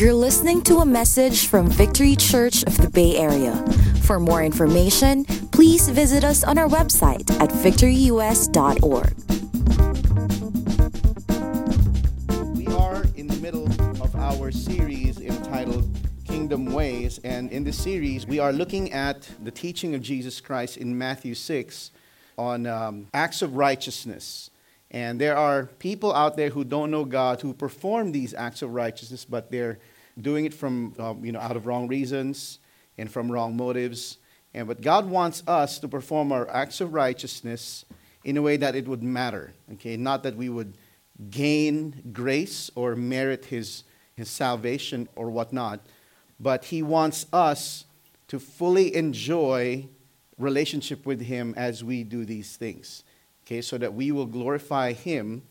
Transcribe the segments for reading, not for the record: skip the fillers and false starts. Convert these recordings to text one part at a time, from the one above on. You're listening to a message from Victory Church of the Bay Area. For more information, please visit us on our website at victoryus.org. We are in the middle of our series entitled Kingdom Ways, and in this series we are looking at the teaching of Jesus Christ in Matthew 6 on acts of righteousness. And there are people out there who don't know God who perform these acts of righteousness, but they're doing it from out of wrong reasons and from wrong motives. And but God wants us to perform our acts of righteousness in a way that it would matter. Okay, not that we would gain grace or merit His salvation or whatnot, but He wants us to fully enjoy relationship with Him as we do these things. Okay, so that we will glorify Him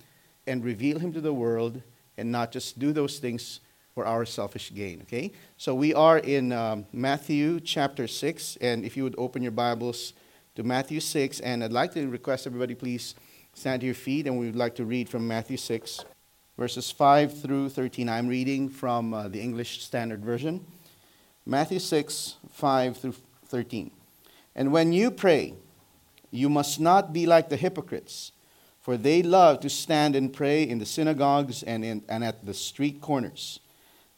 and reveal Him to the world and not just do those things for our selfish gain, okay? So we are in Matthew chapter 6, and if you would open your Bibles to Matthew 6, and I'd like to request everybody please stand to your feet, and we would like to read from Matthew 6, verses 5 through 13. I'm reading from the English Standard Version. Matthew 6, 5 through 13. And when you pray, you must not be like the hypocrites, for they love to stand and pray in the synagogues and at the street corners,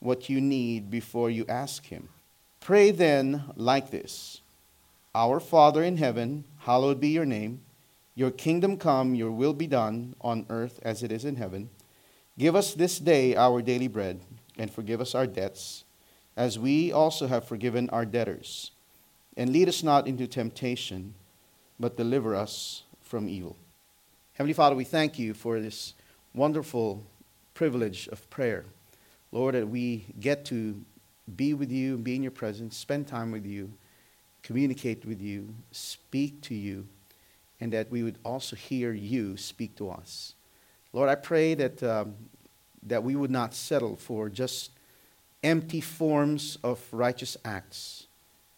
what you need before you ask Him. Pray then like this: Our Father in heaven, hallowed be your name. Your kingdom come, your will be done, on earth as it is in heaven. Give us this day our daily bread, and forgive us our debts, as we also have forgiven our debtors. And lead us not into temptation, but deliver us from evil. Heavenly Father, we thank You for this wonderful privilege of prayer. Lord, that we get to be with You, be in Your presence, spend time with You, communicate with You, speak to You, and that we would also hear You speak to us. Lord, I pray that that we would not settle for just empty forms of righteous acts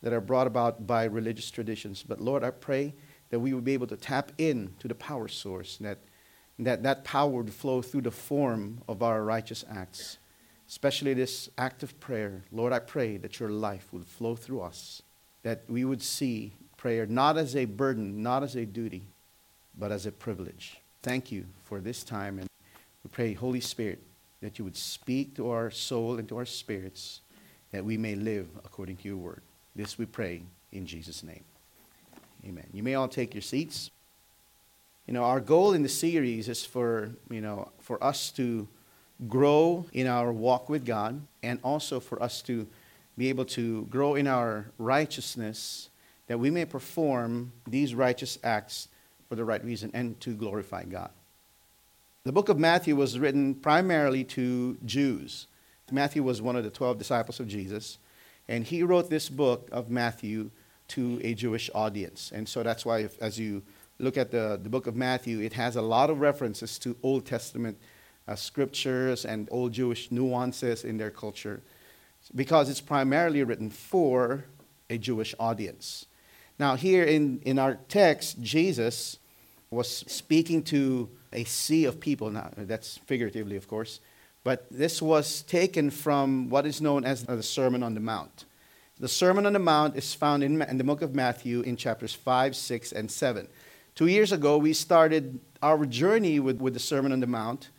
that are brought about by religious traditions. But Lord, I pray that we would be able to tap in to the power source, that power would flow through the form of our righteous acts, especially this act of prayer. Lord, I pray that Your life would flow through us, that we would see prayer not as a burden, not as a duty, but as a privilege. Thank You for this time, and we pray, Holy Spirit, that You would speak to our soul and to our spirits, that we may live according to Your word. This we pray in Jesus' name. Amen. You may all take your seats. You know, our goal in the series is for us to grow in our walk with God, and also for us to be able to grow in our righteousness, that we may perform these righteous acts for the right reason and to glorify God. The book of Matthew was written primarily to Jews. Matthew was one of the 12 disciples of Jesus. And he wrote this book of Matthew to a Jewish audience. And so that's why as you look at the book of Matthew, it has a lot of references to Old Testament scriptures and old Jewish nuances in their culture, because it's primarily written for a Jewish audience. Now here in our text, Jesus was speaking to a sea of people. Now that's figuratively, of course. But this was taken from what is known as the Sermon on the Mount. The Sermon on the Mount is found in the book of Matthew in chapters 5, 6, and 7. 2 years ago, we started our journey with the Sermon on the Mount,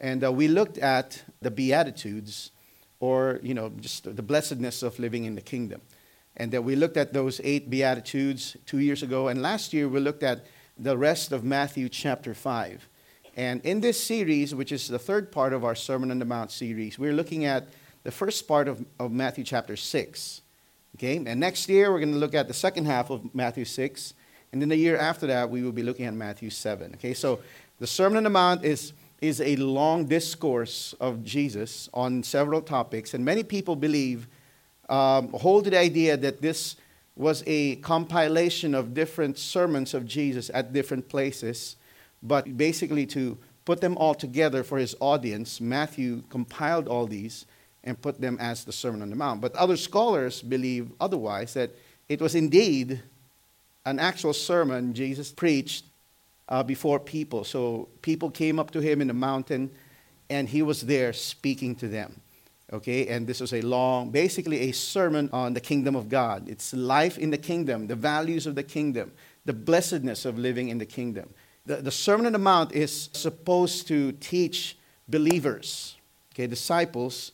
and we looked at the Beatitudes, or just the blessedness of living in the kingdom. And that we looked at those 8 Beatitudes 2 years ago, and last year we looked at the rest of Matthew chapter 5. And in this series, which is the third part of our Sermon on the Mount series, we're looking at the first part of Matthew chapter 6. Okay? And next year, we're going to look at the second half of Matthew 6. And then the year after that, we will be looking at Matthew 7. Okay? So the Sermon on the Mount is is a long discourse of Jesus on several topics, and many people believe, hold to the idea that this was a compilation of different sermons of Jesus at different places, but basically to put them all together for his audience, Matthew compiled all these and put them as the Sermon on the Mount. But other scholars believe otherwise, that it was indeed an actual sermon Jesus preached before people. So people came up to him in the mountain, and he was there speaking to them. Okay, and this was a long, basically a sermon on the kingdom of God. It's life in the kingdom, the values of the kingdom, the blessedness of living in the kingdom. The Sermon on the Mount is supposed to teach believers, okay, disciples,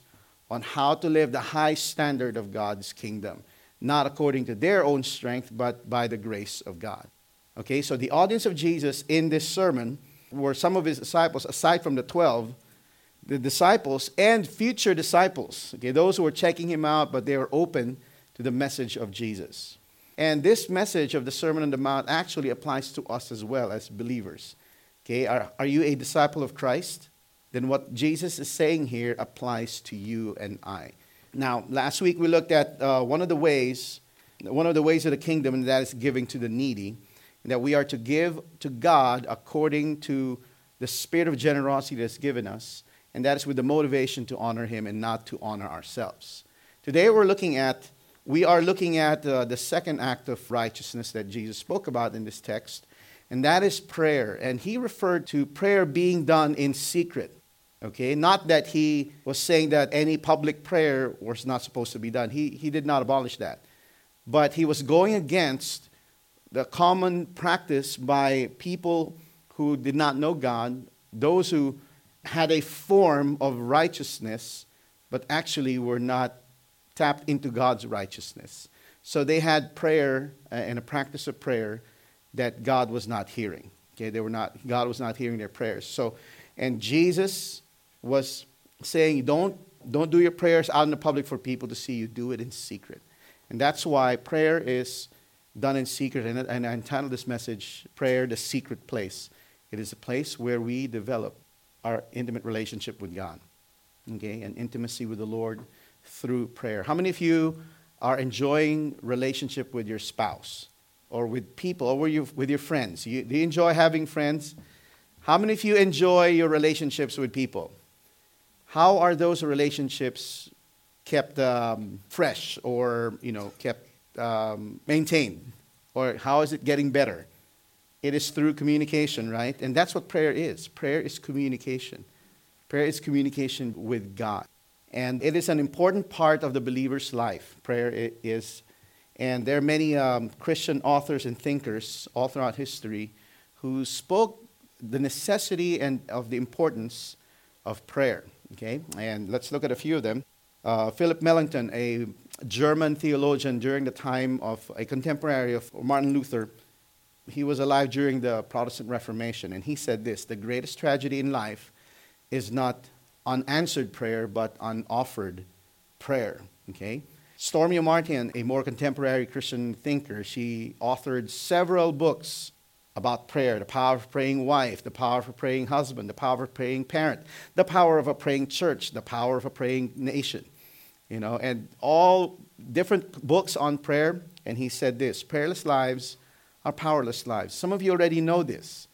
on how to live the high standard of God's kingdom, not according to their own strength, but by the grace of God. Okay, so the audience of Jesus in this sermon were some of his disciples, aside from the 12, the disciples and future disciples, okay, those who were checking him out, but they were open to the message of Jesus. And this message of the Sermon on the Mount actually applies to us as well as believers. Okay, are you a disciple of Christ? Then what Jesus is saying here applies to you and I. Now, last week we looked at one of the ways of the kingdom, and that is giving to the needy, and that we are to give to God according to the spirit of generosity that's given us, and that is with the motivation to honor him and not to honor ourselves. Today we are looking at the second act of righteousness that Jesus spoke about in this text, and that is prayer. And he referred to prayer being done in secret. Okay, not that he was saying that any public prayer was not supposed to be done. He did not abolish that. But he was going against the common practice by people who did not know God, those who had a form of righteousness, but actually were not tapped into God's righteousness. So they had prayer and a practice of prayer that God was not hearing. Okay, God was not hearing their prayers. So, and Jesus was saying, don't do your prayers out in the public for people to see you. Do it in secret. And that's why prayer is done in secret. And I entitled this message, Prayer, the Secret Place. It is a place where we develop our intimate relationship with God, okay, and intimacy with the Lord through prayer. How many of you are enjoying relationship with your spouse or with people or with your friends? Do you enjoy having friends? How many of you enjoy your relationships with people? How are those relationships kept fresh or, kept maintained? Or how is it getting better? It is through communication, right? And that's what prayer is. Prayer is communication. Prayer is communication with God. And it is an important part of the believer's life. Prayer is. And there are many Christian authors and thinkers all throughout history who spoke the necessity and of the importance of prayer. Okay? And let's look at a few of them. Philip Melanchthon, a German theologian during the time of a contemporary of Martin Luther, he was alive during the Protestant Reformation, and he said this: the greatest tragedy in life is not unanswered prayer, but unoffered prayer. Okay? Stormie Omartian, a more contemporary Christian thinker, she authored several books about prayer: The Power of a Praying Wife, The Power of a Praying Husband, The Power of a Praying Parent, The Power of a Praying Church, The Power of a Praying Nation. And all different books on prayer. And he said this: prayerless lives are powerless lives. Some of you already know this,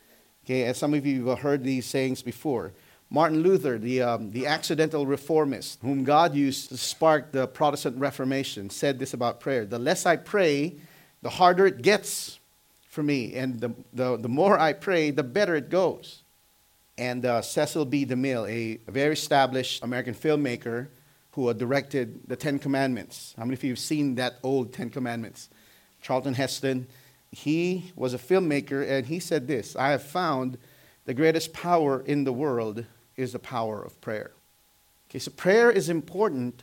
okay? And some of you have heard these sayings before. Martin Luther, the accidental reformist, whom God used to spark the Protestant Reformation, said this about prayer: the less I pray, the harder it gets for me, and the more I pray, the better it goes. And Cecil B. DeMille, a very established American filmmaker who directed the Ten Commandments. How many of you have seen that old Ten Commandments? Charlton Heston. He was a filmmaker, and he said this: I have found the greatest power in the world is the power of prayer. Okay, so prayer is important,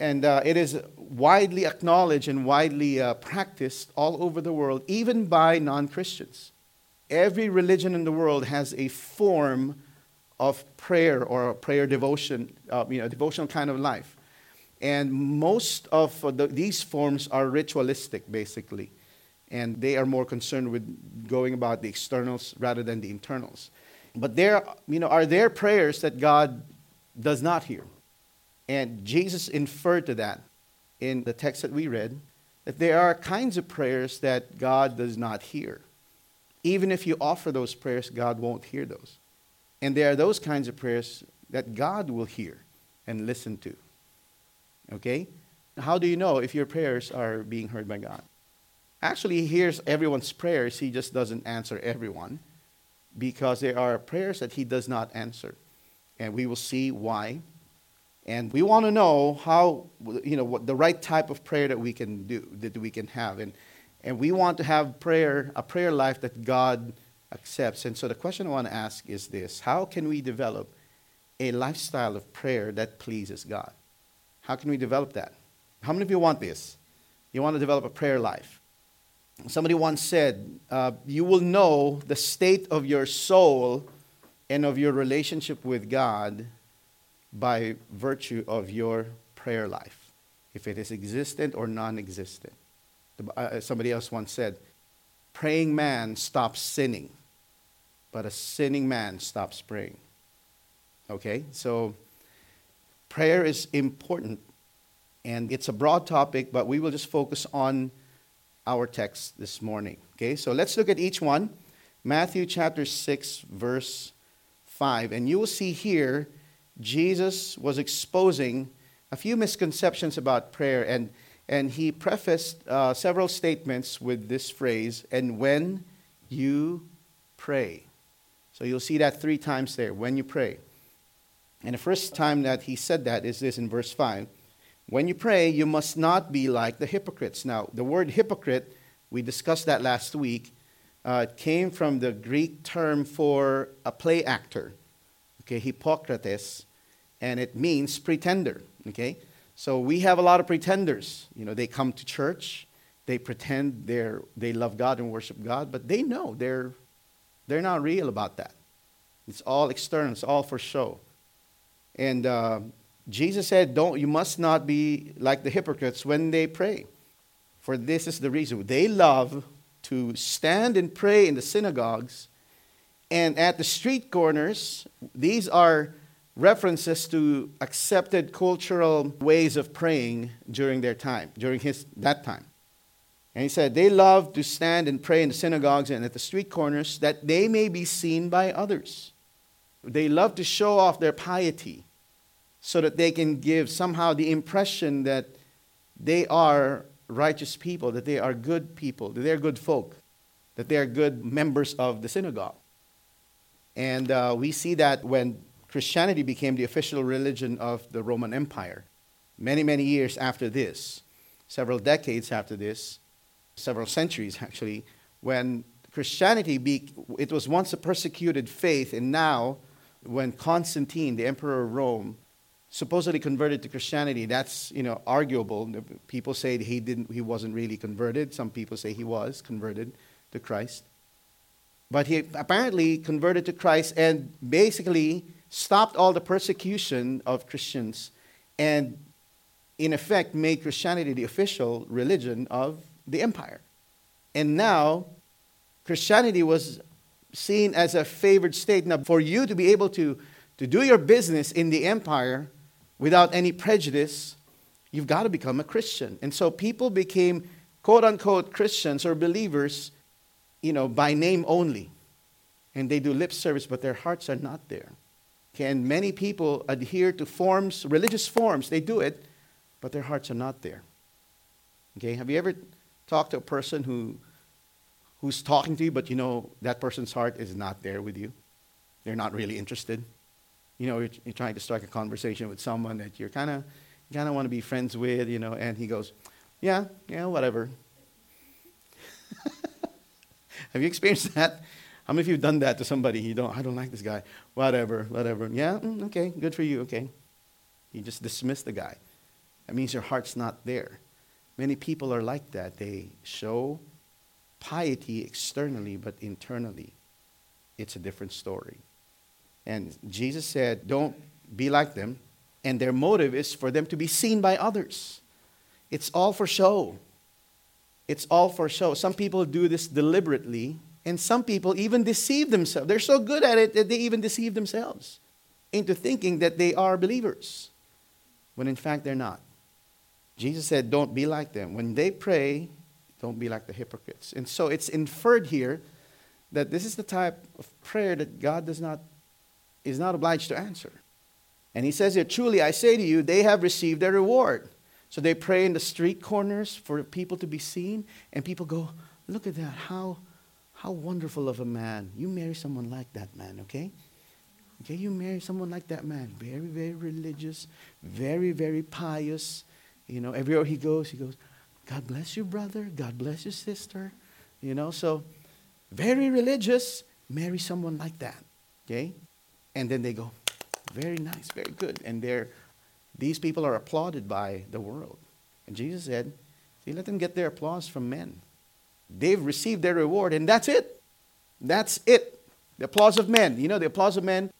and it is widely acknowledged and widely practiced all over the world, even by non-Christians. Every religion in the world has a form of prayer or a prayer devotion, devotional kind of life. And most of these forms are ritualistic, basically. And they are more concerned with going about the externals rather than the internals. But there, are there prayers that God does not hear? And Jesus inferred to that in the text that we read, that there are kinds of prayers that God does not hear. Even if you offer those prayers, God won't hear those. And there are those kinds of prayers that God will hear and listen to. Okay? How do you know if your prayers are being heard by God? Actually, he hears everyone's prayers. He just doesn't answer everyone, because there are prayers that he does not answer. And we will see why. And we want to know how, what the right type of prayer that we can do, that we can have. And we want to have a prayer life that God accepts. And so the question I want to ask is this: how can we develop a lifestyle of prayer that pleases God? How can we develop that? How many of you want this? You want to develop a prayer life. Somebody once said, you will know the state of your soul and of your relationship with God by virtue of your prayer life, if it is existent or non-existent. Somebody else once said, praying man stops sinning, but a sinning man stops praying. Okay, so prayer is important, and it's a broad topic, but we will just focus on our text this morning. Okay, so let's look at each one. Matthew chapter 6, verse 5, and you will see here Jesus was exposing a few misconceptions about prayer, and he prefaced several statements with this phrase, and when you pray. So you'll see that three times there, when you pray. And the first time that he said that is this in verse 5. When you pray, you must not be like the hypocrites. Now, the word hypocrite, we discussed that last week, came from the Greek term for a play actor. Okay, Hippocrates, and it means pretender, okay? So we have a lot of pretenders. They come to church, they pretend they love God and worship God, but they know they're not real about that. It's all external, it's all for show. And Jesus said, you must not be like the hypocrites when they pray, for this is the reason. They love to stand and pray in the synagogues and at the street corners. These are references to accepted cultural ways of praying during their time, during that time. And he said, they love to stand and pray in the synagogues and at the street corners that they may be seen by others. They love to show off their piety so that they can give somehow the impression that they are righteous people, that they are good people, that they're good folk, that they are good members of the synagogue. And we see that when Christianity became the official religion of the Roman Empire, many, many years after this, several decades after this, several centuries actually, when Christianity, it was once a persecuted faith, and now when Constantine, the emperor of Rome, supposedly converted to Christianity, that's arguable. People say he wasn't really converted. Some people say he was converted to Christ. But he apparently converted to Christ and basically stopped all the persecution of Christians and, in effect, made Christianity the official religion of the empire. And now, Christianity was seen as a favored state. Now, for you to be able to do your business in the empire without any prejudice, you've got to become a Christian. And so people became, quote-unquote, Christians or believers, by name only. And they do lip service, but their hearts are not there. And many people adhere to forms, religious forms. They do it, but their hearts are not there. Okay, have you ever talked to a person who's talking to you, but that person's heart is not there with you? They're not really interested. You're trying to strike a conversation with someone that you're kind of want to be friends with, and he goes, yeah, whatever. Have you experienced that? How many of you have done that to somebody? I don't like this guy. Whatever. Yeah, okay, good for you, okay. You just dismiss the guy. That means your heart's not there. Many people are like that. They show piety externally, but internally, it's a different story. And Jesus said, don't be like them. And their motive is for them to be seen by others. It's all for show. Some people do this deliberately, And some people even deceive themselves. They're so good at it that they even deceive themselves into thinking that they are believers, when in fact they're not. Jesus said, don't be like them. When they pray, don't be like the hypocrites. And so it's inferred here that this is the type of prayer that God is not obliged to answer. And he says here, truly I say to you, they have received their reward. So they pray in the street corners for people to be seen, and people go, look at that, how wonderful of a man. You marry someone like that man, okay? Okay, you marry someone like that man. Very, very religious, very, very pious. You know, everywhere he goes, God bless you, brother. God bless you, sister. You know, so very religious. Marry someone like that, okay? And then they go, very nice, very good. And these people are applauded by the world. And Jesus said, see, let them get their applause from men. They've received their reward, and that's it. That's it. The applause of men. You know, the applause of men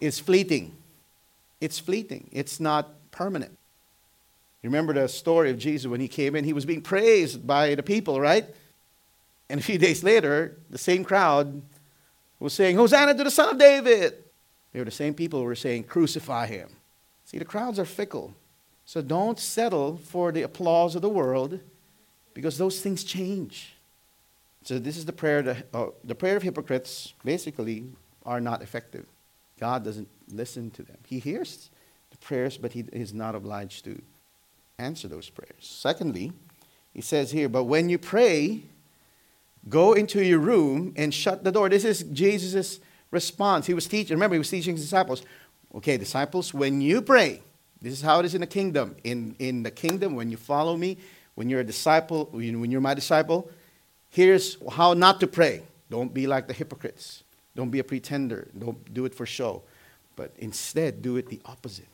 is fleeting. It's fleeting. It's not permanent. You remember the story of Jesus when he came in? He was being praised by the people, right? And a few days later, the same crowd was saying, Hosanna to the Son of David. They were the same people who were saying, crucify him. See, the crowds are fickle. So don't settle for the applause of the world, because those things change. So this is the prayer of hypocrites basically are not effective. God doesn't listen to them. He hears the prayers, but he is not obliged to answer those prayers. Secondly, he says here, but when you pray, go into your room and shut the door. This is Jesus' response. He was teaching his disciples. Okay, disciples, when you pray, this is how it is in the kingdom. In the kingdom, when you follow me, when you're a disciple, when you're my disciple, here's how not to pray. Don't be like the hypocrites. Don't be a pretender. Don't do it for show. But instead, do it the opposite.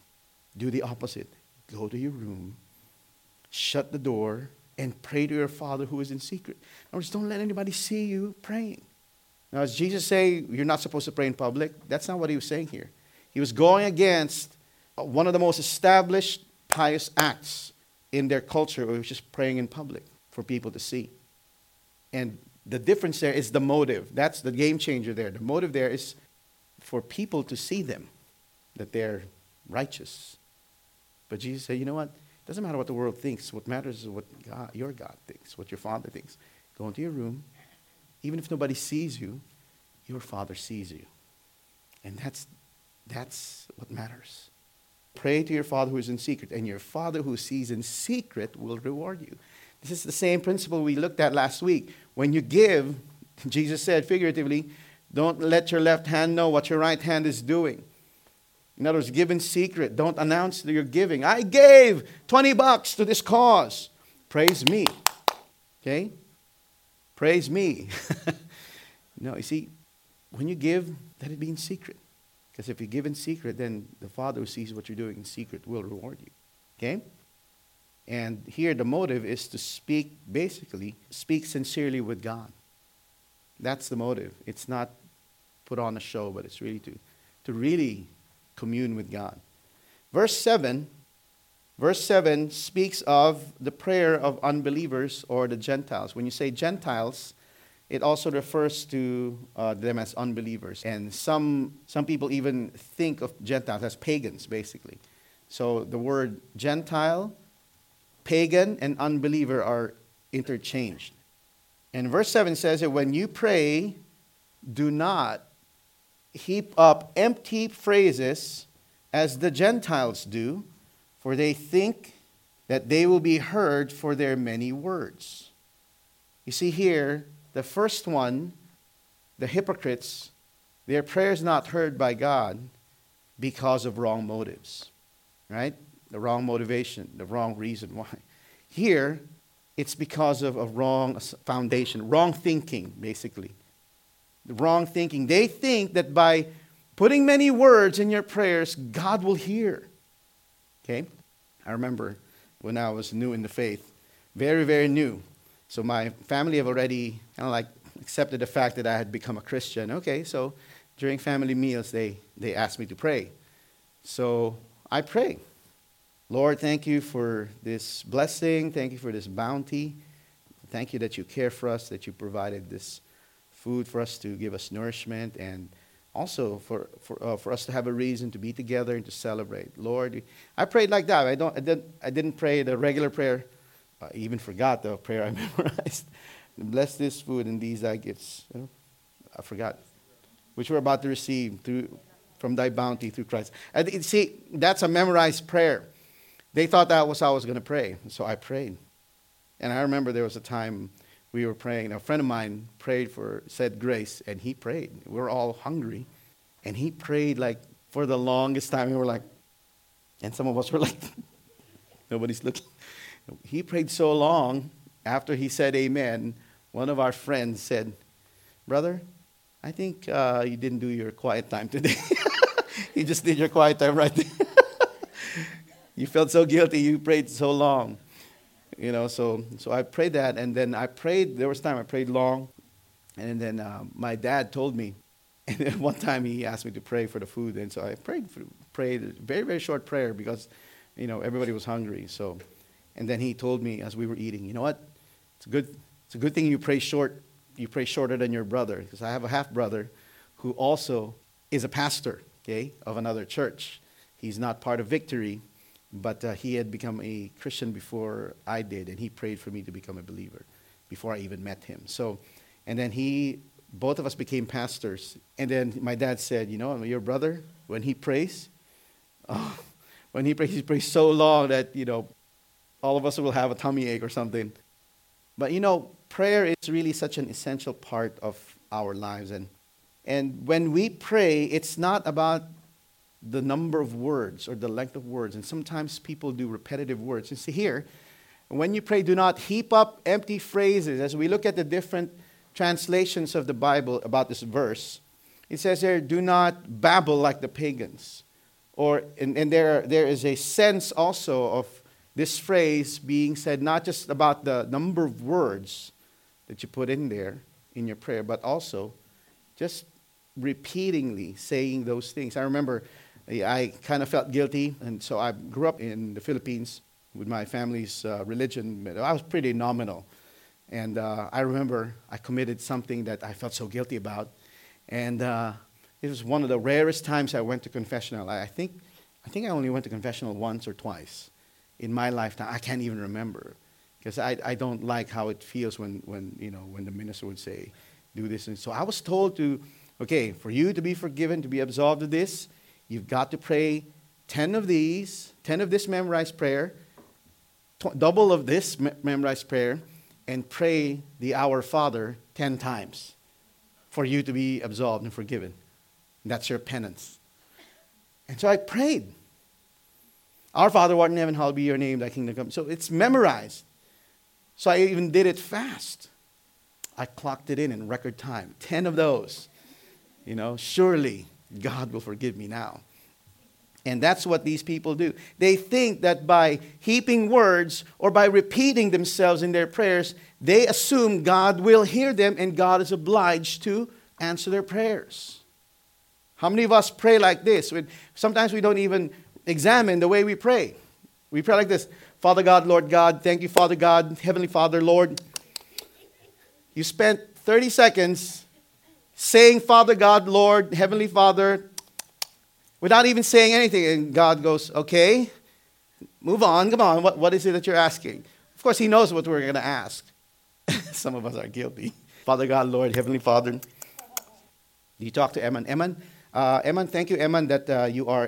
Do the opposite. Go to your room, shut the door, and pray to your Father who is in secret. Now, just don't let anybody see you praying. Now, does Jesus say you're not supposed to pray in public? That's not what he was saying here. He was going against one of the most established pious acts in their culture, which is praying in public for people to see. And the difference there is the motive. That's the game changer there. The motive there is for people to see them, that they're righteous. But Jesus said, you know what? It doesn't matter what the world thinks. What matters is what your God thinks, what your Father thinks. Go into your room. Even if nobody sees you, your Father sees you. And that's what matters. Pray to your Father who is in secret, and your Father who sees in secret will reward you. This is the same principle we looked at last week. When you give, Jesus said figuratively, don't let your left hand know what your right hand is doing. In other words, give in secret. Don't announce that you're giving. I gave $20 to this cause. Praise me. Okay? Praise me. No, you see, when you give, let it be in secret. Because if you give in secret, then the Father who sees what you're doing in secret will reward you. Okay? And here the motive is to speak sincerely with God. That's the motive. It's not put on a show, but it's really to really commune with God. Verse 7 speaks of the prayer of unbelievers or the Gentiles. When you say Gentiles, it also refers to them as unbelievers. And some people even think of Gentiles as pagans, basically. So the word Gentile, pagan, and unbeliever are interchanged. And verse 7 says that when you pray, do not heap up empty phrases as the Gentiles do, for they think that they will be heard for their many words. You see here, the first one, the hypocrites, their prayer is not heard by God because of wrong motives, right? The wrong motivation, the wrong reason why. Here, it's because of a wrong foundation, wrong thinking, basically. The wrong thinking. They think that by putting many words in your prayers, God will hear. Okay? I remember when I was new in the faith, very, very new. So my family have already kind of like accepted the fact that I had become a Christian. Okay, so during family meals, they asked me to pray. So I pray. Lord, thank you for this blessing. Thank you for this bounty. Thank you that you care for us, that you provided this food for us, to give us nourishment, and also for us to have a reason to be together and to celebrate. Lord, I prayed like that. I didn't pray the regular prayer. I even forgot the prayer I memorized. Bless this food and these thy gifts. I forgot, which we're about to receive through from thy bounty through Christ. And see, that's a memorized prayer. They thought that was how I was going to pray, so I prayed. And I remember there was a time we were praying. A friend of mine said grace, and he prayed. We were all hungry, and he prayed like for the longest time. We were like, and some of us were like, nobody's looking. He prayed so long. After he said amen, one of our friends said, "Brother, I think you didn't do your quiet time today." You just did your quiet time right there. You felt so guilty. You prayed so long. So I prayed that, and then I prayed. There was time I prayed long, and then my dad told me. And then one time he asked me to pray for the food, and so I prayed a very, very short prayer because, everybody was hungry. So, and then he told me as we were eating, you know what? It's a good thing you pray short. You pray shorter than your brother, because I have a half-brother who also is a pastor, of another church. He's not part of Victory, but he had become a Christian before I did, and he prayed for me to become a believer before I even met him. So, and then both of us became pastors, and then my dad said, your brother, when he prays, he prays so long that, all of us will have a tummy ache or something. But, prayer is really such an essential part of our lives. And when we pray, it's not about the number of words or the length of words. And sometimes people do repetitive words. And see here, when you pray, do not heap up empty phrases. As we look at the different translations of the Bible about this verse, it says here, do not babble like the pagans. There is a sense also of this phrase being said not just about the number of words that you put in there in your prayer, but also just repeatedly saying those things. I remember I kind of felt guilty, and so I grew up in the Philippines with my family's religion. I was pretty nominal, and I remember I committed something that I felt so guilty about, and it was one of the rarest times I went to confessional. I think I only went to confessional once or twice in my lifetime. I can't even remember. Because I don't like how it feels when the minister would say, do this. And so I was told for you to be forgiven, to be absolved of this, you've got to pray 10 of this memorized prayer, double of this memorized prayer, and pray the Our Father 10 times for you to be absolved and forgiven. And that's your penance. And so I prayed. Our Father who art in heaven, hallowed be your name, thy kingdom come. So it's memorized. So I even did it fast. I clocked it in record time. 10 of those. Surely God will forgive me now. And that's what these people do. They think that by heaping words or by repeating themselves in their prayers, they assume God will hear them and God is obliged to answer their prayers. How many of us pray like this? Sometimes we don't even examine the way we pray. We pray like this. Father God, Lord God, thank you, Father God, Heavenly Father, Lord. You spent 30 seconds saying, Father God, Lord, Heavenly Father, without even saying anything. And God goes, okay, move on. Come on, what is it that you're asking? Of course, he knows what we're going to ask. Some of us are guilty. Father God, Lord, Heavenly Father. You talk to Eman. Eman, thank you, Eman, that you are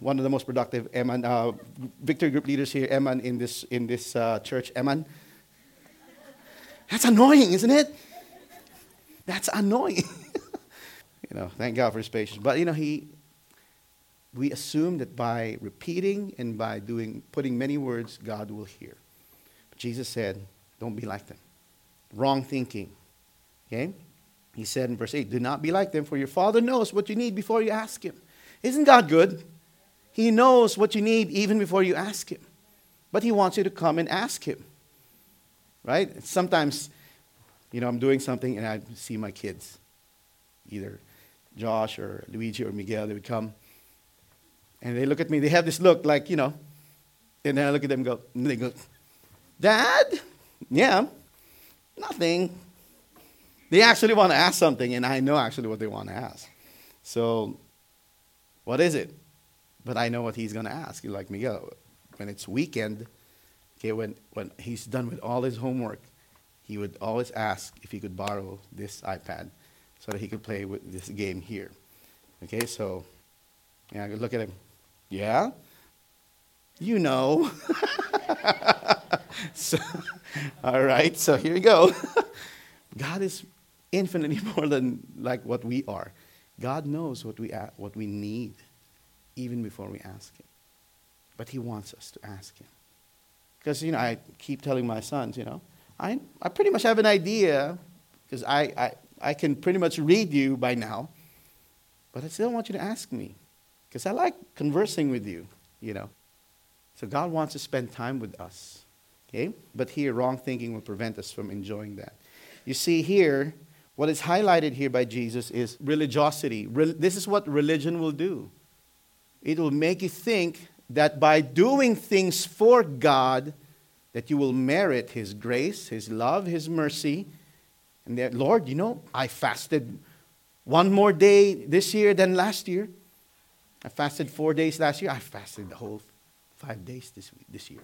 one of the most productive Eman Victory group leaders here. Eman in this church. Eman, that's annoying, isn't it? That's annoying. Thank God for his patience. But we assume that by repeating and by putting many words, God will hear. But Jesus said, "Don't be like them." Wrong thinking. Okay, he said in verse 8, "Do not be like them, for your Father knows what you need before you ask Him." Isn't God good? He knows what you need even before you ask Him. But He wants you to come and ask Him. Right? Sometimes, I'm doing something and I see my kids. Either Josh or Luigi or Miguel, they would come. And they look at me. They have this look like, And then I look at them and they go, Dad? Yeah. Nothing. They actually want to ask something, and I know actually what they want to ask. So, what is it? But I know what he's going to ask. Like Miguel, when it's weekend, okay, when he's done with all his homework, he would always ask if he could borrow this iPad so that he could play with this game here. Okay, so, yeah, I could look at him. Yeah? You know. So, all right, so here we go. God is infinitely more than like what we are. God knows what we need even before we ask him. But he wants us to ask him. Because, you know, I keep telling my sons, you know, I pretty much have an idea because I can pretty much read you by now, but I still want you to ask me because I like conversing with you, you know. So God wants to spend time with us, okay? But here, wrong thinking will prevent us from enjoying that. You see here, what is highlighted here by Jesus is religiosity. This is what religion will do. It will make you think that by doing things for God, that you will merit his grace, his love, his mercy. And that, Lord, you know, I fasted one more day this year than last year. I fasted 4 days last year. I fasted the whole 5 days this year.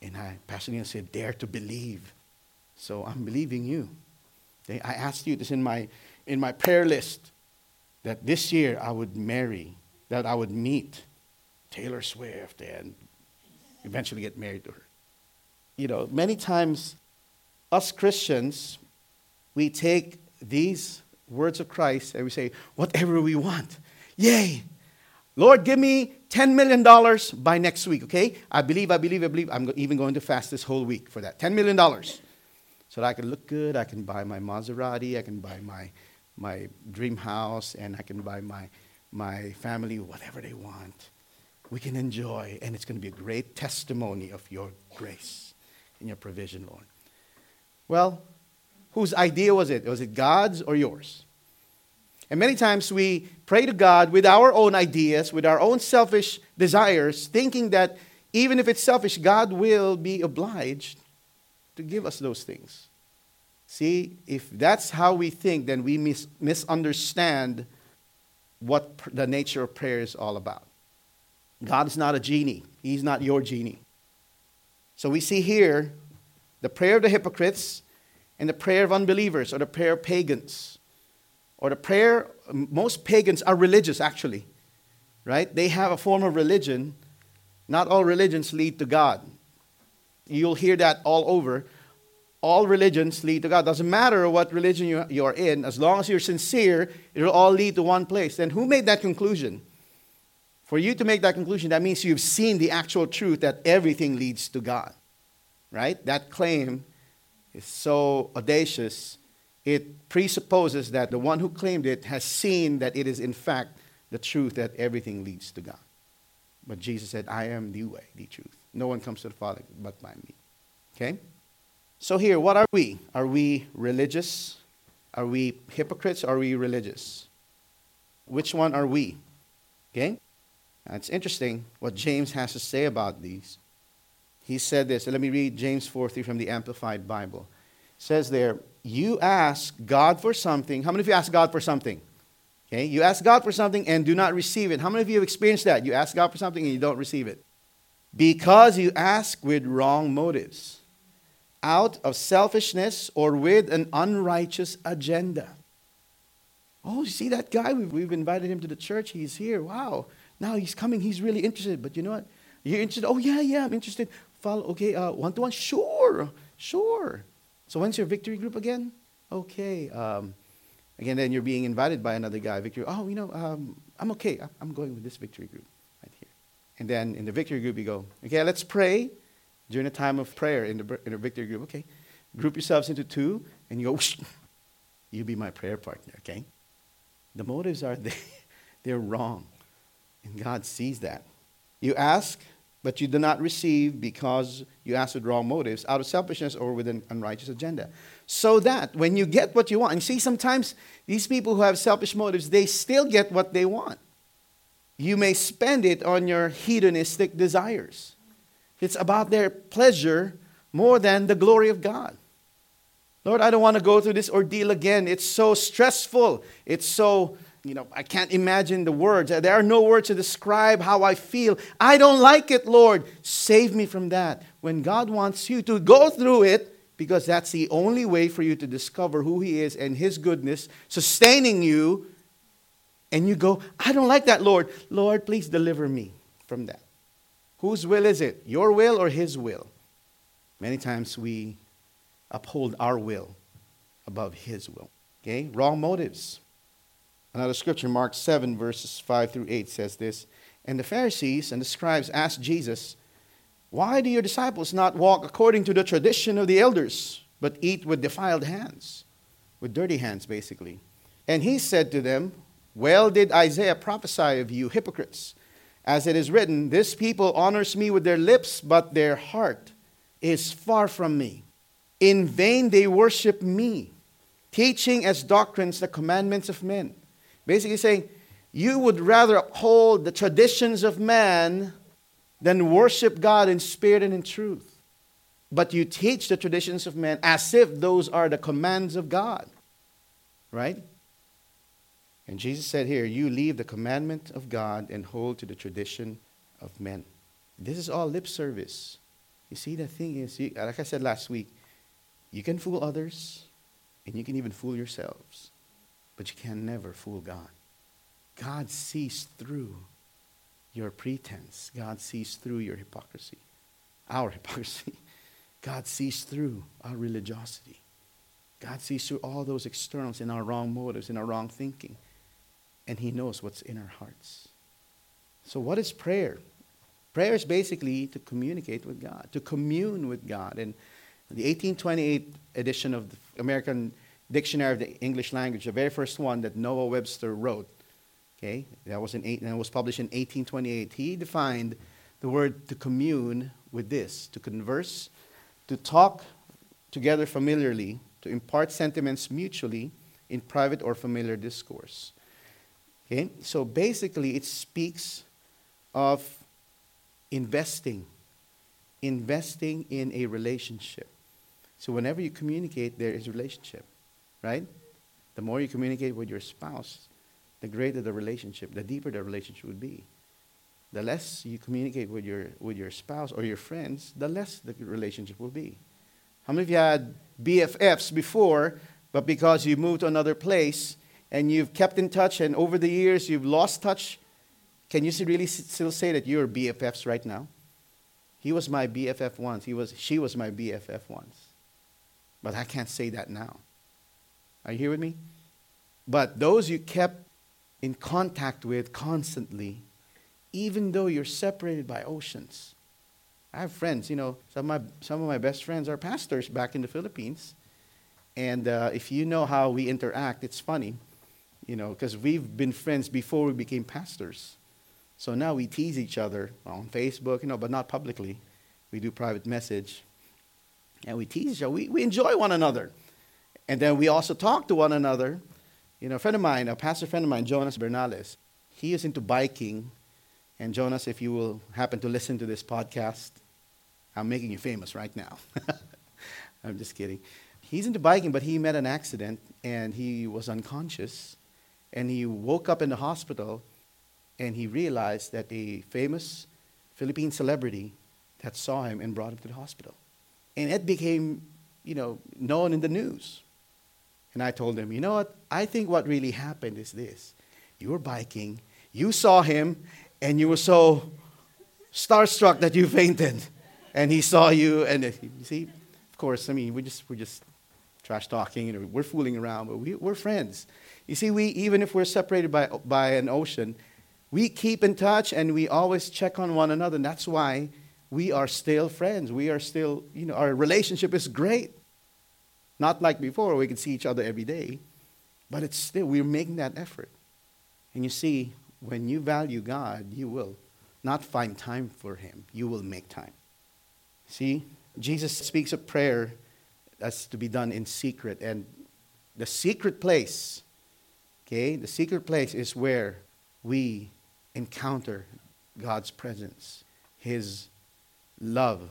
And I passionately said, dare to believe. So I'm believing you. Okay? I asked you this in my prayer list, that this year I would marry, that I would meet Taylor Swift and eventually get married to her. You know, many times us Christians, we take these words of Christ and we say, whatever we want. Yay! Lord, give me $10 million by next week, okay? I believe. I'm even going to fast this whole week for that. $10 million. So that I can look good. I can buy my Maserati. I can buy my dream house. And I can buy my family whatever they want. We can enjoy, and it's going to be a great testimony of your grace and your provision, Lord. Well, whose idea was it? Was it God's or yours? And many times we pray to God with our own ideas, with our own selfish desires, thinking that even if it's selfish, God will be obliged to give us those things. See, if that's how we think, then we misunderstand what the nature of prayer is all about. God is not a genie. He's not your genie. So we see here the prayer of the hypocrites and the prayer of unbelievers, or the prayer of pagans, or the prayer. Most pagans are religious, actually, right? They have a form of religion. Not all religions lead to God. You'll hear that all over. All religions lead to God. Doesn't matter what religion you're in. As long as you're sincere, it'll all lead to one place. Then who made that conclusion? For you to make that conclusion, that means you've seen the actual truth that everything leads to God, right? That claim is so audacious. It presupposes that the one who claimed it has seen that it is in fact the truth that everything leads to God. But Jesus said, I am the way, the truth. No one comes to the Father but by me, okay? So here, what are we? Are we religious? Are we hypocrites? Are we religious? Which one are we? Okay? Now, it's interesting what James has to say about these. He said this. Let me read James 4:3 from the Amplified Bible. It says there, you ask God for something. How many of you ask God for something? Okay? You ask God for something and do not receive it. How many of you have experienced that? You ask God for something and you don't receive it. Because you ask with wrong motives, out of selfishness or with an unrighteous agenda. Oh, you see that guy? We've invited him to the church. He's here. Wow. Now he's coming. He's really interested. But you know what? You're interested? Oh, yeah, I'm interested. Follow. Okay, one-to-one? Sure. So when's your victory group again? Okay. Again, then you're being invited by another guy. Victory. Oh, you know, I'm okay. I'm going with this victory group right here. And then in the victory group, you go, okay, let's pray. During a time of prayer in the victory group, okay, group yourselves into two, and you go, whoosh, you be my prayer partner, okay? The motives are they're wrong, and God sees that. You ask, but you do not receive because you ask with wrong motives, out of selfishness or with an unrighteous agenda. So that when you get what you want, and see, sometimes these people who have selfish motives, they still get what they want. You may spend it on your hedonistic desires. It's about their pleasure more than the glory of God. Lord, I don't want to go through this ordeal again. It's so stressful. It's so, I can't imagine the words. There are no words to describe how I feel. I don't like it, Lord. Save me from that. When God wants you to go through it, because that's the only way for you to discover who He is and His goodness sustaining you, and you go, I don't like that, Lord. Lord, please deliver me from that. Whose will is it? Your will or His will? Many times we uphold our will above His will. Okay? Wrong motives. Another scripture, Mark 7, verses 5 through 8 says this, and the Pharisees and the scribes asked Jesus, why do your disciples not walk according to the tradition of the elders, but eat with defiled hands? With dirty hands, basically. And He said to them, well did Isaiah prophesy of you hypocrites, as it is written, this people honors me with their lips, but their heart is far from me. In vain they worship me, teaching as doctrines the commandments of men. Basically saying, you would rather hold the traditions of man than worship God in spirit and in truth. But you teach the traditions of man as if those are the commands of God. Right? And Jesus said here, you leave the commandment of God and hold to the tradition of men. This is all lip service. You see, the thing is, like I said last week, you can fool others, and you can even fool yourselves. But you can never fool God. God sees through your pretense. God sees through your hypocrisy. Our hypocrisy. God sees through our religiosity. God sees through all those externals in our wrong motives, in our wrong thinking. And He knows what's in our hearts. So what is prayer? Prayer is basically to communicate with God, to commune with God. And the 1828 edition of the American Dictionary of the English Language, the very first one that Noah Webster wrote, okay, that was published in 1828. He defined the word to commune with this, to converse, to talk together familiarly, to impart sentiments mutually in private or familiar discourse. Okay, so basically it speaks of investing in a relationship. So whenever you communicate, there is relationship, right? The more you communicate with your spouse, the greater the relationship, the deeper the relationship would be. The less you communicate with your spouse or your friends, the less the relationship will be. How many of you had BFFs before, but because you moved to another place and you've kept in touch and over the years you've lost touch? Can you really still say that you're BFFs right now? He was my BFF once. She was my BFF once. But I can't say that now. Are you here with me? But those you kept in contact with constantly, even though you're separated by oceans. I have friends, some of my best friends are pastors back in the Philippines. And if you know how we interact, it's funny, because we've been friends before we became pastors. So now we tease each other on Facebook, but not publicly. We do private message. And we tease each other. We enjoy one another. And then we also talk to one another. A friend of mine, a pastor friend of mine, Jonas Bernales, he is into biking. And Jonas, if you will happen to listen to this podcast, I'm making you famous right now. I'm just kidding. He's into biking, but he met an accident, and he was unconscious. And he woke up in the hospital. And he realized that a famous Philippine celebrity that saw him and brought him to the hospital. And it became, known in the news. And I told him, I think what really happened is this. You were biking, you saw him, and you were so starstruck that you fainted. And he saw you, and you see, of course, we're just trash talking, we're fooling around, but we're friends. You see, even if we're separated by an ocean, we keep in touch and we always check on one another. And that's why we are still friends. We are still, our relationship is great. Not like before, we could see each other every day. But it's still, we're making that effort. And you see, when you value God, you will not find time for Him. You will make time. See, Jesus speaks of prayer as to be done in secret. And the secret place, okay, the secret place is where we encounter God's presence, His love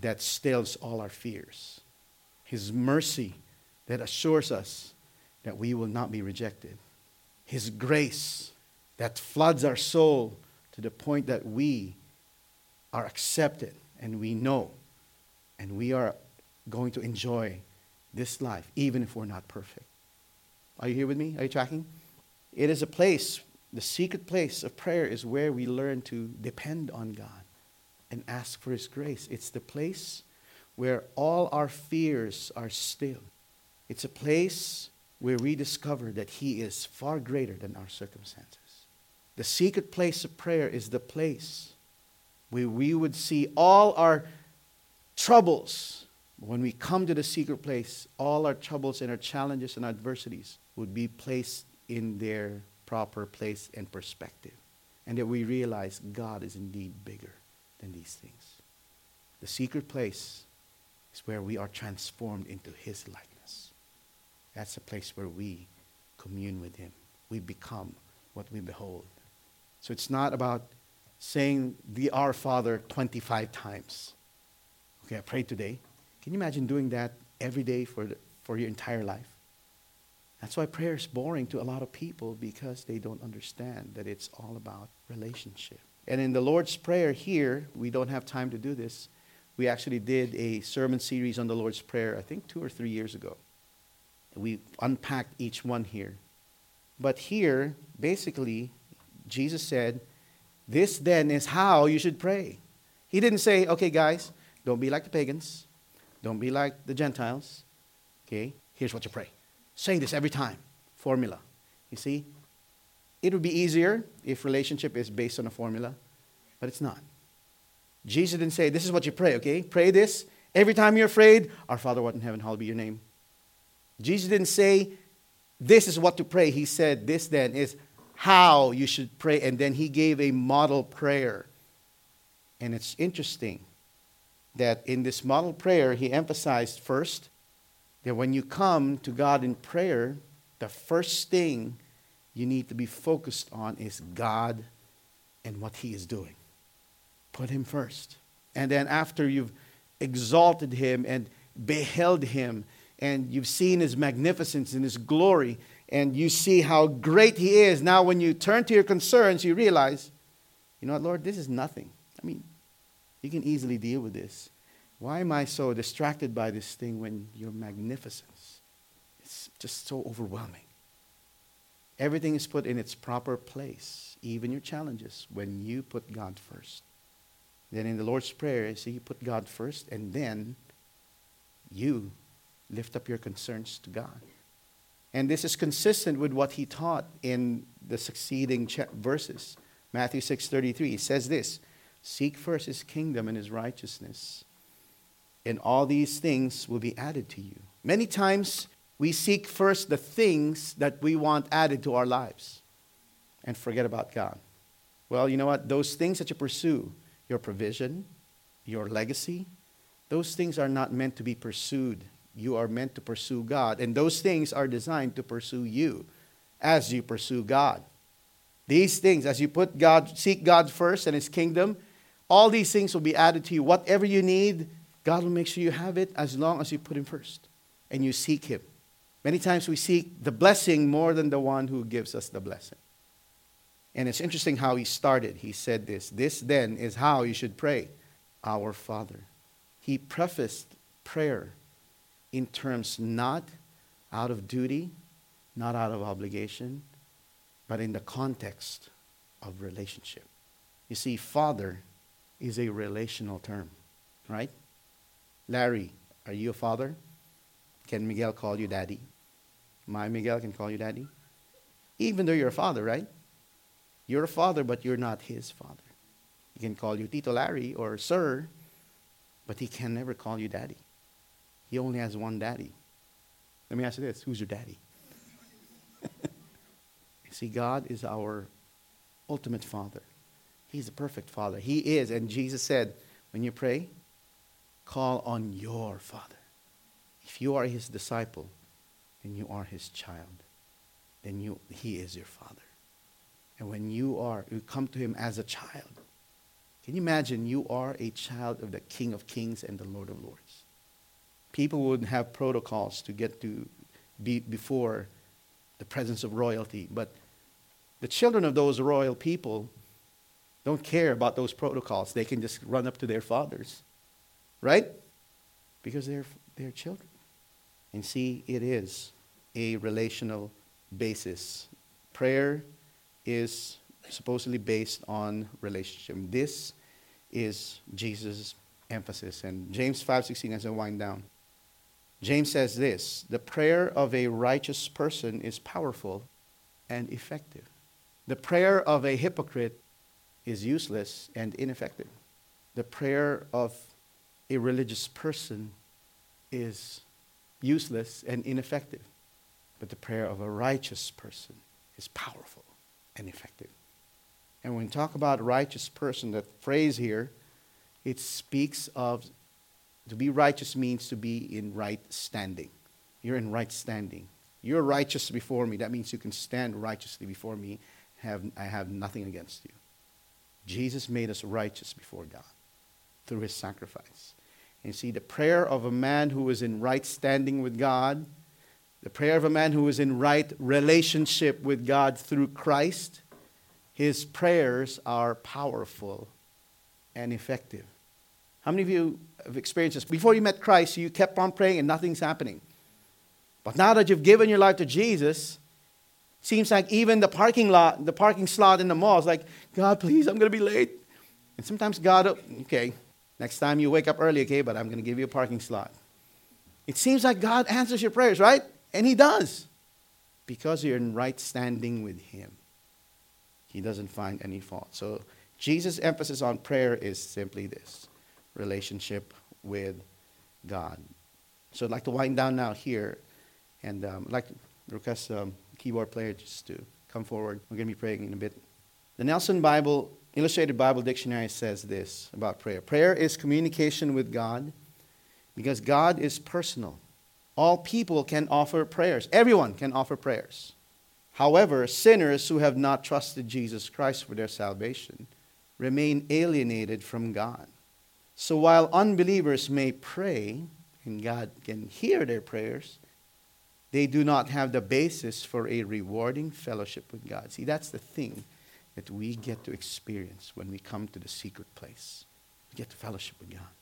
that stills all our fears, His mercy that assures us that we will not be rejected. His grace that floods our soul to the point that we are accepted and we know and we are going to enjoy this life, even if we're not perfect. Are you here with me? Are you tracking? It is a place, the secret place of prayer is where we learn to depend on God and ask for His grace. It's the place where all our fears are stilled. It's a place where we discover that He is far greater than our circumstances. The secret place of prayer is the place where we would see all our troubles. When we come to the secret place, all our troubles and our challenges and adversities would be placed in their proper place and perspective, and that we realize God is indeed bigger than these things. The secret place is where we are transformed into His likeness. That's the place where we commune with Him. We become what we behold. So it's not about saying the Our Father 25 times. Okay, I prayed today. Can you imagine doing that every day for your entire life? That's why prayer is boring to a lot of people, because they don't understand that it's all about relationship. And in the Lord's Prayer here, we don't have time to do this. We actually did a sermon series on the Lord's Prayer, I think 2 or 3 years ago. We unpacked each one here. But here, basically, Jesus said, this then is how you should pray. He didn't say, okay, guys, don't be like the pagans. Don't be like the Gentiles. Okay, here's what you pray. Say this every time. Formula. You see, it would be easier if relationship is based on a formula, but it's not. Jesus didn't say, this is what you pray, okay? Pray this. Every time you're afraid, Our Father who art in heaven, hallowed be your name. Jesus didn't say, this is what to pray. He said, this then is how you should pray. And then He gave a model prayer. And it's interesting that in this model prayer, He emphasized first that when you come to God in prayer, the first thing you need to be focused on is God and what He is doing. Put Him first. And then after you've exalted Him and beheld Him, and you've seen His magnificence and His glory, and you see how great He is, now when you turn to your concerns, you realize, you know what, Lord, this is nothing. I mean, You can easily deal with this. Why am I so distracted by this thing when Your magnificence? It's just so overwhelming. Everything is put in its proper place, even your challenges, when you put God first. Then in the Lord's Prayer, you see, you put God first, and then you lift up your concerns to God. And this is consistent with what He taught in the succeeding verses. Matthew 6:33 says this, seek first His kingdom and His righteousness, and all these things will be added to you. Many times we seek first the things that we want added to our lives and forget about God. Well, you know what? Those things that you pursue, your provision, your legacy, those things are not meant to be pursued. You are meant to pursue God, and those things are designed to pursue you as you pursue God. These things, as you put God, seek God first and His kingdom, all these things will be added to you. Whatever you need, God will make sure you have it as long as you put Him first and you seek Him. Many times we seek the blessing more than the one who gives us the blessing. And it's interesting how He started. He said this, this then is how you should pray, Our Father. He prefaced prayer in terms not out of duty, not out of obligation, but in the context of relationship. You see, Father is a relational term, right? Larry, are you a father? Can Miguel call you daddy? My Miguel can call you daddy? Even though you're a father, right? You're a father, but you're not his father. He can call you Tito Larry or Sir, but he can never call you daddy. He only has one daddy. Let me ask you this, who's your daddy? See, God is our ultimate Father. He's the perfect Father. He is, and Jesus said, when you pray, call on your Father. If you are His disciple and you are His child, then He is your Father. And when you come to Him as a child, can you imagine you are a child of the King of Kings and the Lord of Lords? People would have protocols to get to before the presence of royalty. But the children of those royal people don't care about those protocols. They can just run up to their fathers, right? Because they're children. And see, it is a relational basis. Prayer is supposedly based on relationship. This is Jesus' emphasis. And James 5:16, as I wind down, James says this: the prayer of a righteous person is powerful and effective. The prayer of a hypocrite is useless and ineffective. The prayer of a religious person is useless and ineffective. But the prayer of a righteous person is powerful and effective. And when we talk about righteous person, that phrase here, it speaks of, to be righteous means to be in right standing. You're in right standing. You're righteous before me. That means you can stand righteously before me. I have nothing against you. Jesus made us righteous before God through his sacrifice. And see, the prayer of a man who is in right standing with God, the prayer of a man who is in right relationship with God through Christ, his prayers are powerful and effective. How many of you have experienced this? Before you met Christ, you kept on praying and nothing's happening. But now that you've given your life to Jesus, it seems like even the parking slot in the mall is like, God, please, I'm going to be late. And sometimes God, okay, next time you wake up early, okay, but I'm going to give you a parking slot. It seems like God answers your prayers, right? And he does. Because you're in right standing with him. He doesn't find any fault. So Jesus' emphasis on prayer is simply this: relationship with God. So I'd like to wind down now here, and I'd like to request the keyboard player just to come forward. We're going to be praying in a bit. The Nelson Bible Illustrated Bible Dictionary says this about prayer. Prayer is communication with God because God is personal. All people can offer prayers. Everyone can offer prayers. However, sinners who have not trusted Jesus Christ for their salvation remain alienated from God. So while unbelievers may pray, and God can hear their prayers, they do not have the basis for a rewarding fellowship with God. See, that's the thing that we get to experience when we come to the secret place. We get to fellowship with God.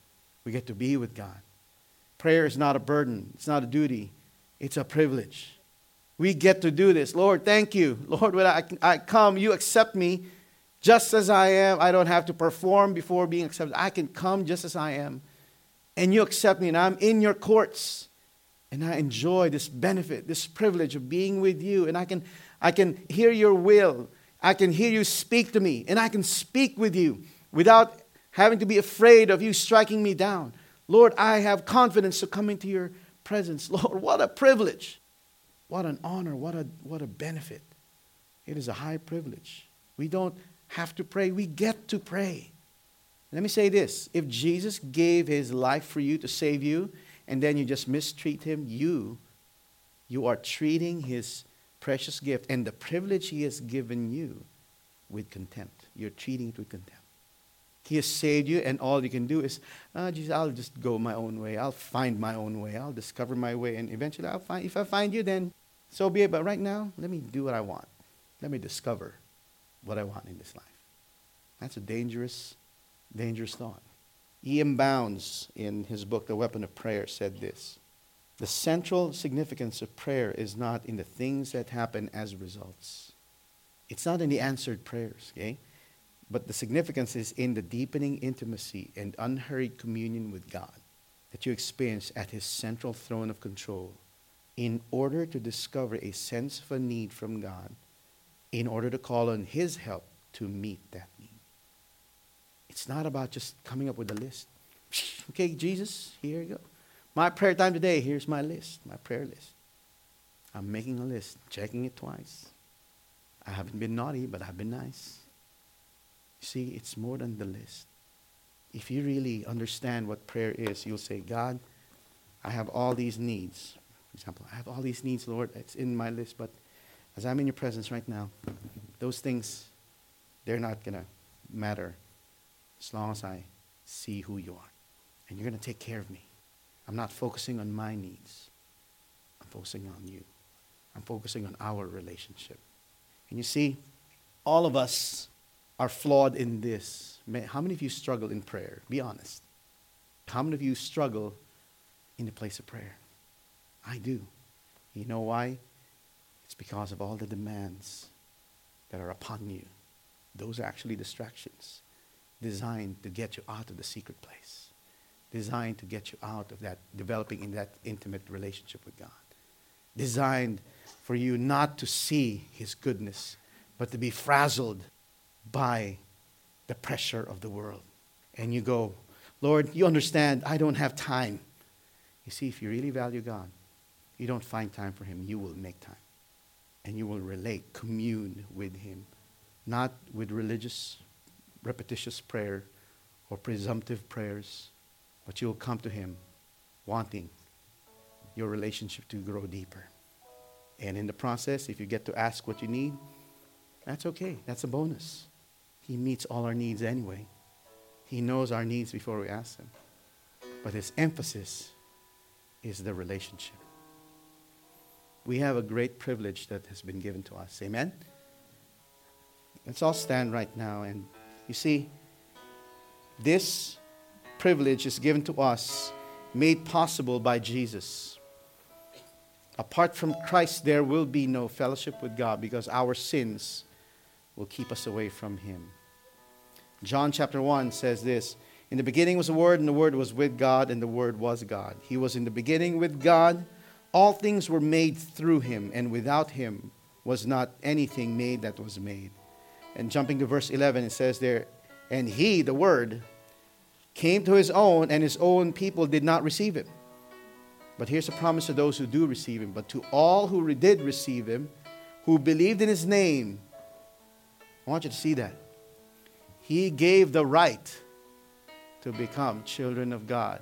We get to be with God. Prayer is not a burden. It's not a duty. It's a privilege. We get to do this. Lord, thank you. Lord, when I come, you accept me just as I am. I don't have to perform before being accepted. I can come just as I am. And you accept me, and I'm in your courts. And I enjoy this benefit, this privilege of being with you. And I can hear your will. I can hear you speak to me. And I can speak with you without having to be afraid of you striking me down. Lord, I have confidence to come into your presence. Lord, what a privilege. What an honor. What a benefit. It is a high privilege. We don't have to pray. We get to pray. Let me say this. If Jesus gave his life for you to save you, and then you just mistreat him, you are treating his precious gift and the privilege he has given you with contempt. You're treating it with contempt. He has saved you, and all you can do is, Jesus, I'll just go my own way. I'll find my own way. I'll discover my way, and eventually if I find you, then so be it. But right now, let me do what I want. Let me discover what I want in this life. That's a dangerous, dangerous thought. E. M. Bounds, in his book, The Weapon of Prayer, said this: the central significance of prayer is not in the things that happen as results. It's not in the answered prayers, okay? But the significance is in the deepening intimacy and unhurried communion with God that you experience at his central throne of control in order to discover a sense of a need from God, in order to call on his help to meet that need. It's not about just coming up with a list. Okay, Jesus, here you go. My prayer time today, here's my list, my prayer list. I'm making a list, checking it twice. I haven't been naughty, but I've been nice. You see, it's more than the list. If you really understand what prayer is, you'll say, God, I have all these needs. For example, I have all these needs, Lord. It's in my list, but as I'm in your presence right now, those things, they're not going to matter. As long as I see who you are. And you're going to take care of me. I'm not focusing on my needs. I'm focusing on you. I'm focusing on our relationship. And you see, all of us are flawed in this. How many of you struggle in prayer? Be honest. How many of you struggle in the place of prayer? I do. You know why? It's because of all the demands that are upon you. Those are actually distractions designed to get you out of the secret place, designed to get you out of that developing in that intimate relationship with God, designed for you not to see His goodness, but to be frazzled by the pressure of the world. And you go, Lord, you understand, I don't have time. You see, if you really value God, you don't find time for Him, you will make time. And you will relate, commune with Him, not with religious, repetitious prayer or presumptive prayers, but you'll come to Him wanting your relationship to grow deeper. And in the process, if you get to ask what you need, that's okay. That's a bonus. He meets all our needs anyway. He knows our needs before we ask Him. But His emphasis is the relationship. We have a great privilege that has been given to us. Amen? Let's all stand right now. And you see, this privilege is given to us, made possible by Jesus. Apart from Christ, there will be no fellowship with God because our sins will keep us away from Him. John chapter 1 says this, "In the beginning was the Word, and the Word was with God, and the Word was God. He was in the beginning with God. All things were made through Him, and without Him was not anything made that was made." And jumping to verse 11, it says there, "And He, the Word, came to His own, and His own people did not receive Him." But here's a promise to those who do receive Him. "But to all who did receive Him, who believed in His name," I want you to see that, "He gave the right to become children of God,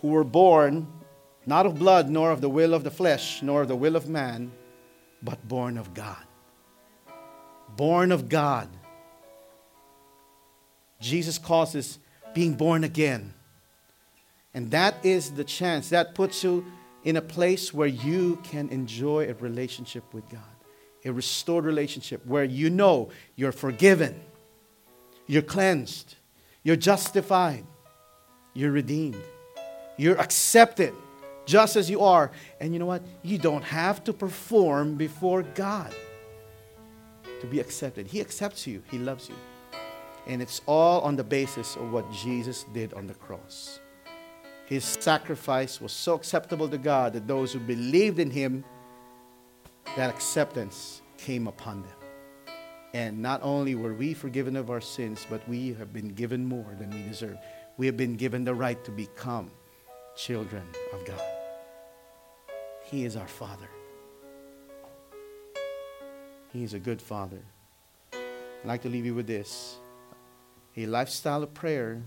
who were born not of blood, nor of the will of the flesh, nor of the will of man, but born of God." Born of God. Jesus calls this being born again. And that is the chance. That puts you in a place where you can enjoy a relationship with God, a restored relationship where you know you're forgiven, you're cleansed, you're justified, you're redeemed, you're accepted just as you are. And you know what? You don't have to perform before God to be accepted. He accepts you. He loves you. And it's all on the basis of what Jesus did on the cross. His sacrifice was so acceptable to God that those who believed in Him, that acceptance came upon them. And not only were we forgiven of our sins, but we have been given more than we deserve. We have been given the right to become children of God. He is our Father. He is a good Father. I'd like to leave you with this. A lifestyle of prayer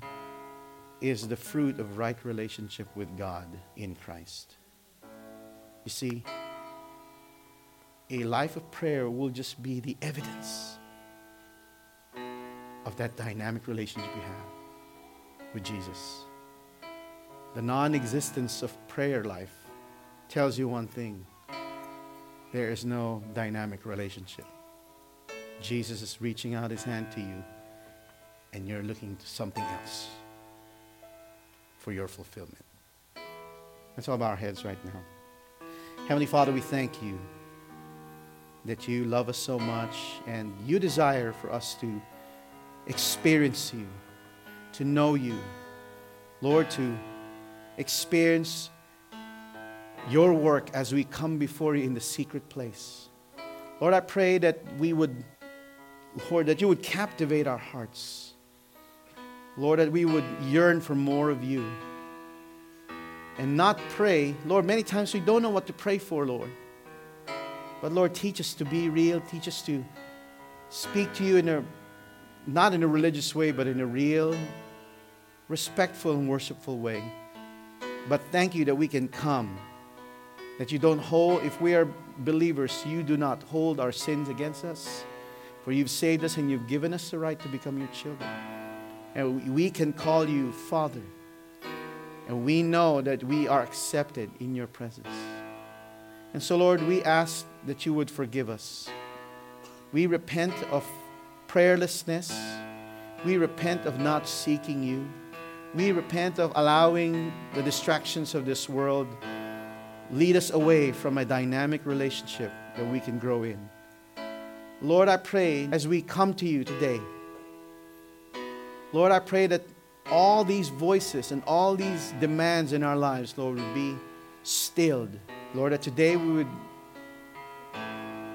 is the fruit of right relationship with God in Christ. You see, a life of prayer will just be the evidence of that dynamic relationship we have with Jesus. The non-existence of prayer life tells you one thing. There is no dynamic relationship. Jesus is reaching out His hand to you, and you're looking to something else for your fulfillment. Let's all bow our heads right now. Heavenly Father, we thank You that You love us so much, and You desire for us to experience You, to know You. Lord, to experience Your work as we come before You in the secret place. Lord, I pray that we would, Lord, that You would captivate our hearts. Lord, that we would yearn for more of You and not pray. Lord, many times we don't know what to pray for, Lord. But Lord, teach us to be real. Teach us to speak to You not in a religious way, but in a real, respectful and worshipful way. But thank You that we can come, that You don't hold, if we are believers, You do not hold our sins against us, for You've saved us and You've given us the right to become Your children. And we can call You Father. And we know that we are accepted in your presence. And so, Lord, we ask that you would forgive us. We repent of prayerlessness. We repent of not seeking you. We repent of allowing the distractions of this world lead us away from a dynamic relationship that we can grow in. Lord, I pray as we come to you today, Lord, I pray that all these voices and all these demands in our lives, Lord, would be stilled. Lord, that today we would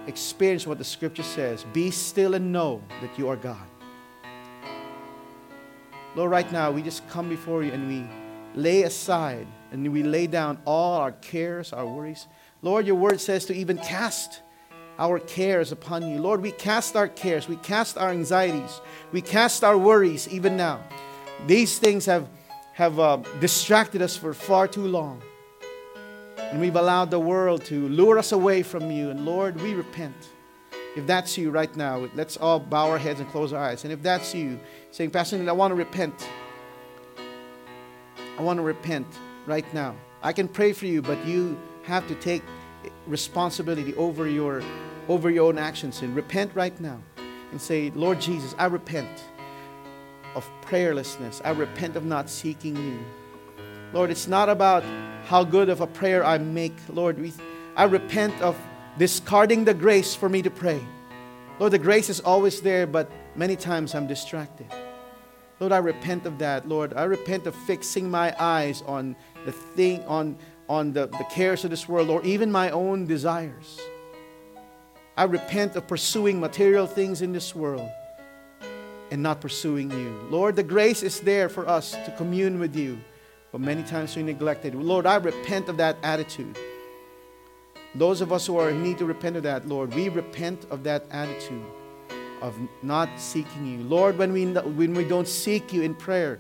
experience what the Scripture says. Be still and know that you are God. Lord, right now we just come before you and we lay aside and we lay down all our cares, our worries. Lord, your word says to even cast our cares upon you. Lord, we cast our cares, we cast our anxieties, we cast our worries even now. These things have distracted us for far too long. And we've allowed the world to lure us away from you. And Lord, we repent. If that's you right now, let's all bow our heads and close our eyes. And if that's you, saying, Pastor, I want to repent. I want to repent right now. I can pray for you, but you have to take responsibility over your own actions. And repent right now. And say, Lord Jesus, I repent of prayerlessness. I repent of not seeking you. Lord, it's not about how good of a prayer I make. Lord, I repent of discarding the grace for me to pray. Lord, the grace is always there, but many times I'm distracted. Lord, I repent of that. Lord, I repent of fixing my eyes on the thing, on the cares of this world, or even my own desires. I repent of pursuing material things in this world and not pursuing you. Lord, the grace is there for us to commune with you, but many times we neglect it. Lord, I repent of that attitude. Those of us who need to repent of that, Lord, we repent of that attitude of not seeking you. Lord, when we don't seek you in prayer,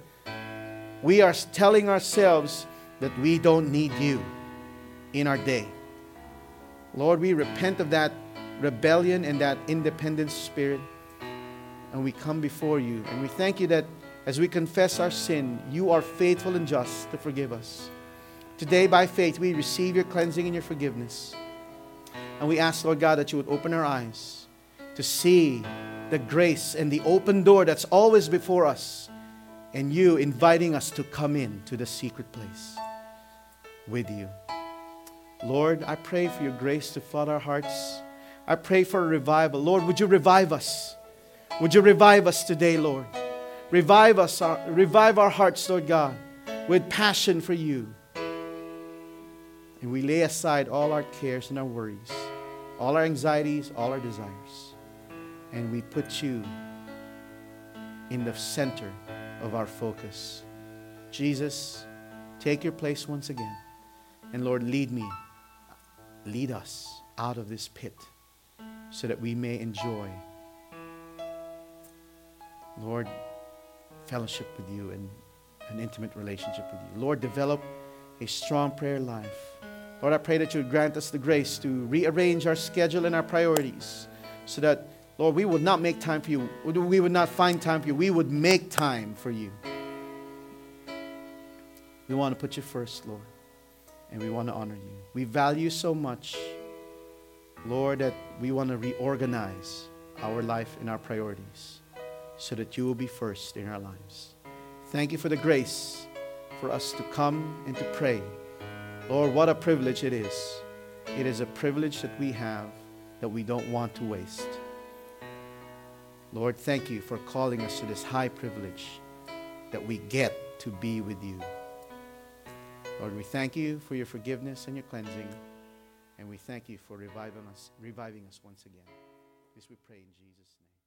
we are telling ourselves that we don't need you in our day. Lord, we repent of that rebellion and that independent spirit. And we come before you. And we thank you that as we confess our sin, you are faithful and just to forgive us. Today, by faith, we receive your cleansing and your forgiveness. And we ask, Lord God, that you would open our eyes to see the grace and the open door that's always before us, and you inviting us to come in to the secret place with you. Lord, I pray for your grace to flood our hearts. I pray for a revival. Lord, would you revive us? Would you revive us today, Lord? Revive us, revive our hearts, Lord God, with passion for you. And we lay aside all our cares and our worries, all our anxieties, all our desires. And we put you in the center of our focus. Jesus, take your place once again. And Lord, lead us out of this pit so that we may enjoy, Lord, fellowship with you and an intimate relationship with you. Lord, develop a strong prayer life. Lord, I pray that you would grant us the grace to rearrange our schedule and our priorities so that, Lord, we would not make time for you. We would not find time for you. We would make time for you. We want to put you first, Lord, and we want to honor you. We value so much, Lord, that we want to reorganize our life and our priorities so that you will be first in our lives. Thank you for the grace for us to come and to pray. Lord, what a privilege it is. It is a privilege that we have that we don't want to waste. Lord, thank you for calling us to this high privilege that we get to be with you. Lord, we thank you for your forgiveness and your cleansing, and we thank you for reviving us once again. This we pray in Jesus' name.